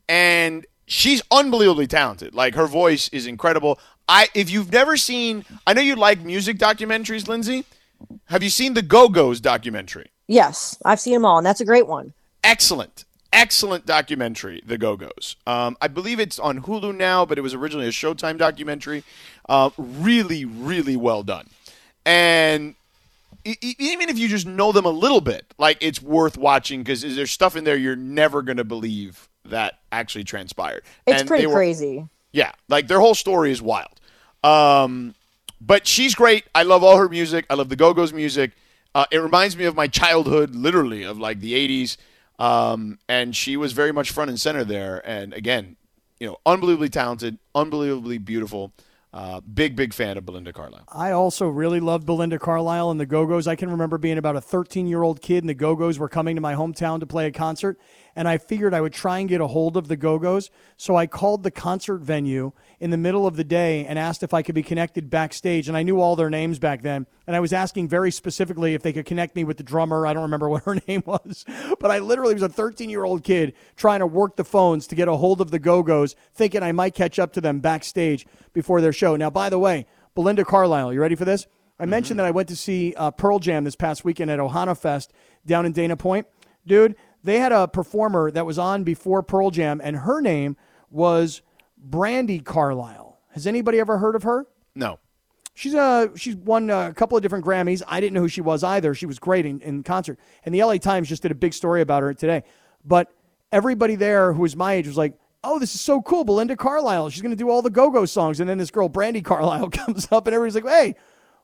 And she's unbelievably talented. Like, her voice is incredible. I if you've never seen, I know you like music documentaries, Lindsay. Have you seen the Go-Go's documentary? Yes, I've seen them all, and that's a great one. Excellent. excellent documentary, The Go-Go's. Um, I believe it's on Hulu now, but it was originally a Showtime documentary. Uh, really, really well done. And e- even if you just know them a little bit, like, it's worth watching because there's stuff in there you're never going to believe that actually transpired. It's and pretty were, crazy. Yeah, like, their whole story is wild. Um, but she's great. I love all her music. I love The Go-Go's music. Uh, it reminds me of my childhood, literally, of, like, the eighties. Um, and she was very much front and center there. And again, you know, unbelievably talented, unbelievably beautiful. Uh, big, big fan of Belinda Carlisle. I also really loved Belinda Carlisle and the Go-Go's. I can remember being about a thirteen-year-old kid, and the Go-Go's were coming to my hometown to play a concert. And I figured I would try and get a hold of the Go-Go's. So I called the concert venue in the middle of the day and asked if I could be connected backstage. And I knew all their names back then. And I was asking very specifically if they could connect me with the drummer. I don't remember what her name was. But I literally was a thirteen-year-old kid trying to work the phones to get a hold of the Go-Go's, thinking I might catch up to them backstage before their show. Now, by the way, Belinda Carlisle, you ready for this? I mm-hmm. mentioned that I went to see uh, Pearl Jam this past weekend at Ohana Fest down in Dana Point. Dude, they had a performer that was on before Pearl Jam, and her name was Brandy Carlisle. Has anybody ever heard of her? No. She's uh, she's won a couple of different Grammys. I didn't know who she was either. She was great in, in concert. And the L A Times just did a big story about her today. But everybody there who was my age was like, oh, this is so cool, Belinda Carlisle. She's going to do all the Go-Go songs. And then this girl, Brandy Carlisle, comes up, and everybody's like, hey,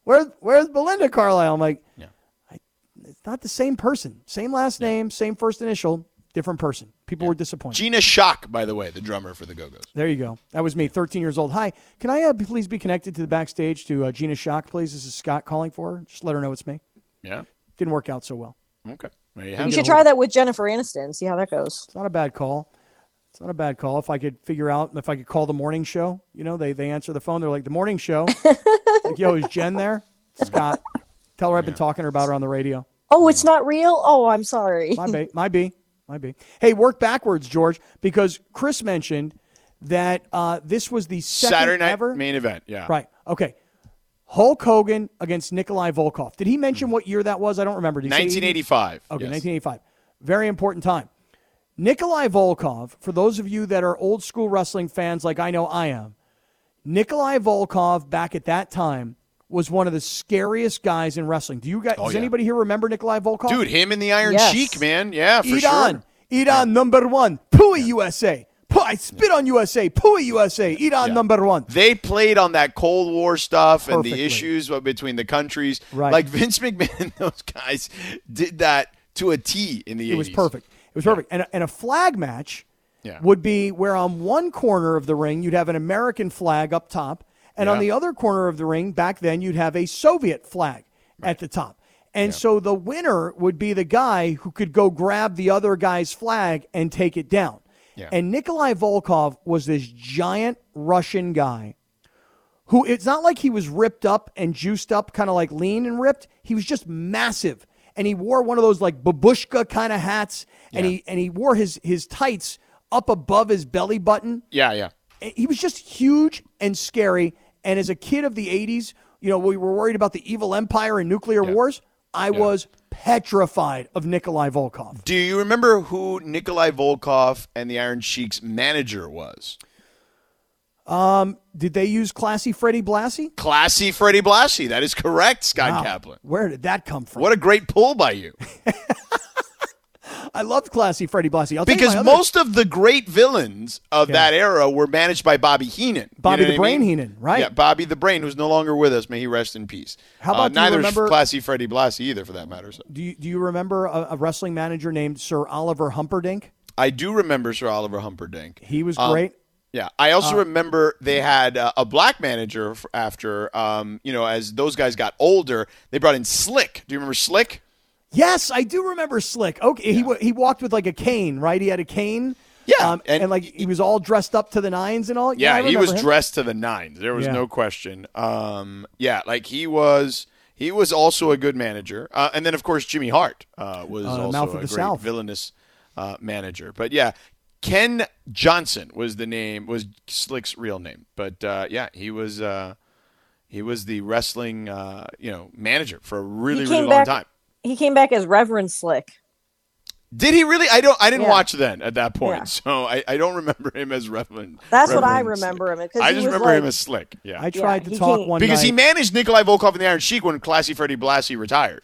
where, where's Belinda Carlisle? I'm like, yeah. I, it's not the same person. Same last yeah. name, same first initial, different person. People yeah. were disappointed. Gina Shock, by the way, the drummer for the Go-Go's. There you go. That was me, thirteen years old. Hi, can I uh, please be connected to the backstage to uh, Gina Shock, please? This is Scott calling for her. Just let her know it's me. Yeah. Didn't work out so well. Okay. There you have you should try that with Jennifer Aniston, see how that goes. It's not a bad call. It's not a bad call. If I could figure out, if I could call the morning show, you know, they they answer the phone. They're like, the morning show. Like, yo, is Jen there? Scott, tell her I've been talking to her about her on the radio. Oh, it's not real? Oh, I'm sorry. Might be. Might be. Might be. Hey, work backwards, George, because Chris mentioned that uh, this was the second Saturday night ever main event. Yeah. Right. Okay. Hulk Hogan against Nikolai Volkoff. Did he mention mm-hmm. what year that was? I don't remember. Did nineteen eighty-five. Okay, yes. nineteen eighty-five. Very important time. Nikolai Volkov, for those of you that are old school wrestling fans like I know I am, Nikolai Volkov back at that time was one of the scariest guys in wrestling. Do you guys? Oh, does yeah. anybody here remember Nikolai Volkov? Dude, him and the Iron yes. Sheik, man. Yeah, for Iran, sure. Iran, Iran yeah. number one. Pui yeah. U S A. Poo, I spit yeah. on U S A. Pui U S A. Iran yeah. number one. They played on that Cold War stuff Perfectly. and the issues between the countries. Right. Like Vince McMahon and those guys did that to a T in the it eighties. It was perfect. It was perfect. And a, and a flag match yeah. would be where on one corner of the ring, you'd have an American flag up top. And yeah. on the other corner of the ring, back then, you'd have a Soviet flag right. at the top. And yeah. so the winner would be the guy who could go grab the other guy's flag and take it down. Yeah. And Nikolai Volkov was this giant Russian guy who it's not like he was ripped up and juiced up, kind of like lean and ripped. He was just massive. And he wore one of those like babushka kind of hats, and yeah. he and he wore his his tights up above his belly button. Yeah, yeah. He was just huge and scary. And as a kid of the eighties, you know, we were worried about the evil empire and nuclear yeah. wars. I yeah. was petrified of Nikolai Volkov. Do you remember who Nikolai Volkov and the Iron Sheik's manager was? Um, did they use Classy Freddie Blassie? Classy Freddie Blassie. That is correct, Scott wow. Kaplan. Where did that come from? What a great pull by you. I loved Classy Freddie Blassie. I'll because other... most of the great villains of okay. that era were managed by Bobby Heenan. Bobby you know the Brain I mean? Heenan, right? Yeah, Bobby the Brain, who's no longer with us. May he rest in peace. How about uh, neither remember... Classy Freddie Blassie either, for that matter. So. Do you, do you remember a, a wrestling manager named Sir Oliver Humperdinck? I do remember Sir Oliver Humperdinck. He was great. Um, Yeah, I also uh, remember they had uh, a black manager after, um, you know, as those guys got older, they brought in Slick. Do you remember Slick? Yes, I do remember Slick. Okay, yeah. he he walked with like a cane, right? He had a cane. Yeah, um, and, and like he was all dressed up to the nines and all. Yeah, yeah he was him. dressed to the nines. There was yeah. no question. Um, yeah, like he was. He was also a good manager, uh, and then of course Jimmy Hart uh, was uh, also Mouth of a the great South. villainous uh, manager. But yeah. Ken Johnson was the name, was Slick's real name. But, uh, yeah, he was uh, he was the wrestling, uh, you know, manager for a really, really long back, time. He came back as Reverend Slick. Did he really? I don't. I didn't yeah. watch then at that point, yeah. so I, I don't remember him as Reverend. That's Reverend what I remember Slick. him. I just remember like, him as Slick. Yeah, I tried yeah, to talk came. one because night. he managed Nikolai Volkov and the Iron Sheik when Classy Freddie Blassie retired.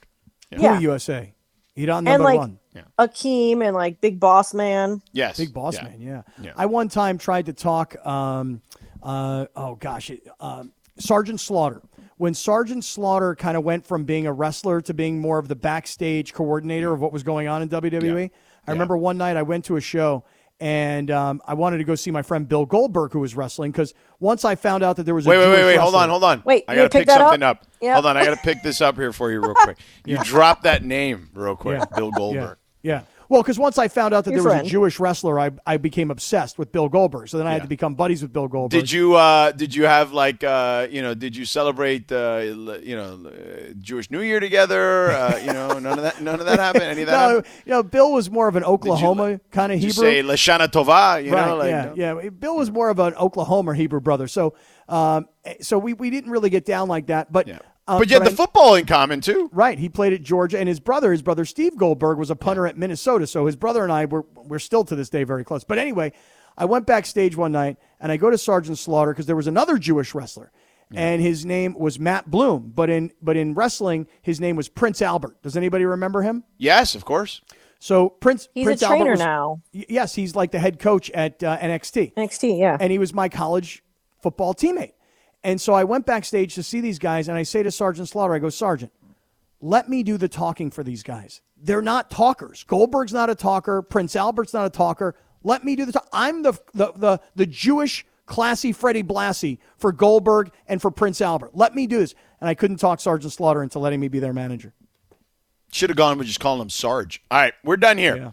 Yeah, yeah. U S A. He done number like, one. Yeah. Akeem and like Big Boss Man. Yes, Big Boss yeah. Man. Yeah. yeah, I one time tried to talk. Um, uh, oh gosh, it, um, Sergeant Slaughter. When Sergeant Slaughter kind of went from being a wrestler to being more of the backstage coordinator of what was going on in W W E, yeah. I yeah. remember one night I went to a show and um, I wanted to go see my friend Bill Goldberg, who was wrestling, because once I found out that there was a wait, Jewish wait, wait, wait, hold on, hold on. Wait, I gotta pick something up. up. Yep. Hold on, I gotta pick this up here for you real quick. You yeah. dropped that name real quick, yeah. Bill Goldberg. Yeah. yeah. Well, because once I found out that Your there friend. was a Jewish wrestler, I I became obsessed with Bill Goldberg. So then I yeah. had to become buddies with Bill Goldberg. Did you uh, did you have like uh, you know did you celebrate uh, you know Jewish New Year together? Uh, you know none of that none of that happened. Any of that? No, you know, Bill was more of an Oklahoma kind of Hebrew. You say Lashana Tova, you right, know? Like, yeah, no. yeah. Bill was more of an Oklahoma Hebrew brother. So um, so we we didn't really get down like that, but. Yeah. Uh, but you had but the I, football in common, too. Right. He played at Georgia, and his brother, his brother Steve Goldberg, was a punter yeah. at Minnesota. So his brother and I, were, we're still to this day very close. But anyway, I went backstage one night, and I go to Sergeant Slaughter because there was another Jewish wrestler, yeah. and his name was Matt Bloom. But in but in wrestling, his name was Prince Albert. Does anybody remember him? Yes, of course. So Prince He's Prince a trainer Albert was, now. Yes, he's like the head coach at uh, N X T. N X T, yeah. And he was my college football teammate. And so I went backstage to see these guys, and I say to Sergeant Slaughter, I go, Sergeant, let me do the talking for these guys. They're not talkers. Goldberg's not a talker. Prince Albert's not a talker. Let me do the talk. I'm the the the, the Jewish classy Freddie Blassie for Goldberg and for Prince Albert. Let me do this. And I couldn't talk Sergeant Slaughter into letting me be their manager. Should have gone with just calling him Sarge. All right, we're done here. Yeah.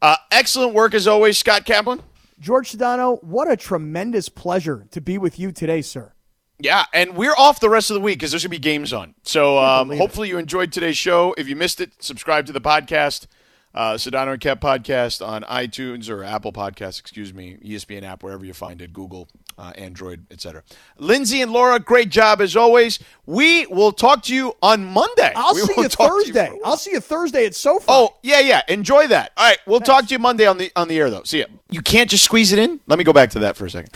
Uh, excellent work as always, Scott Kaplan. George Sedano, what a tremendous pleasure to be with you today, sir. Yeah, and we're off the rest of the week because there's going to be games on. So um, hopefully you enjoyed today's show. If you missed it, subscribe to the podcast, uh, Sedano and Cap Podcast on iTunes or Apple Podcasts, excuse me, E S P N app, wherever you find it, Google, uh, Android, et cetera. Lindsey and Laura, great job as always. We will talk to you on Monday. I'll we see you Thursday. You for- I'll see you Thursday at SoFi. Oh, yeah, yeah. Enjoy that. All right, we'll Thanks. talk to you Monday on the on the air, though. See ya. You can't just squeeze it in? Let me go back to that for a second.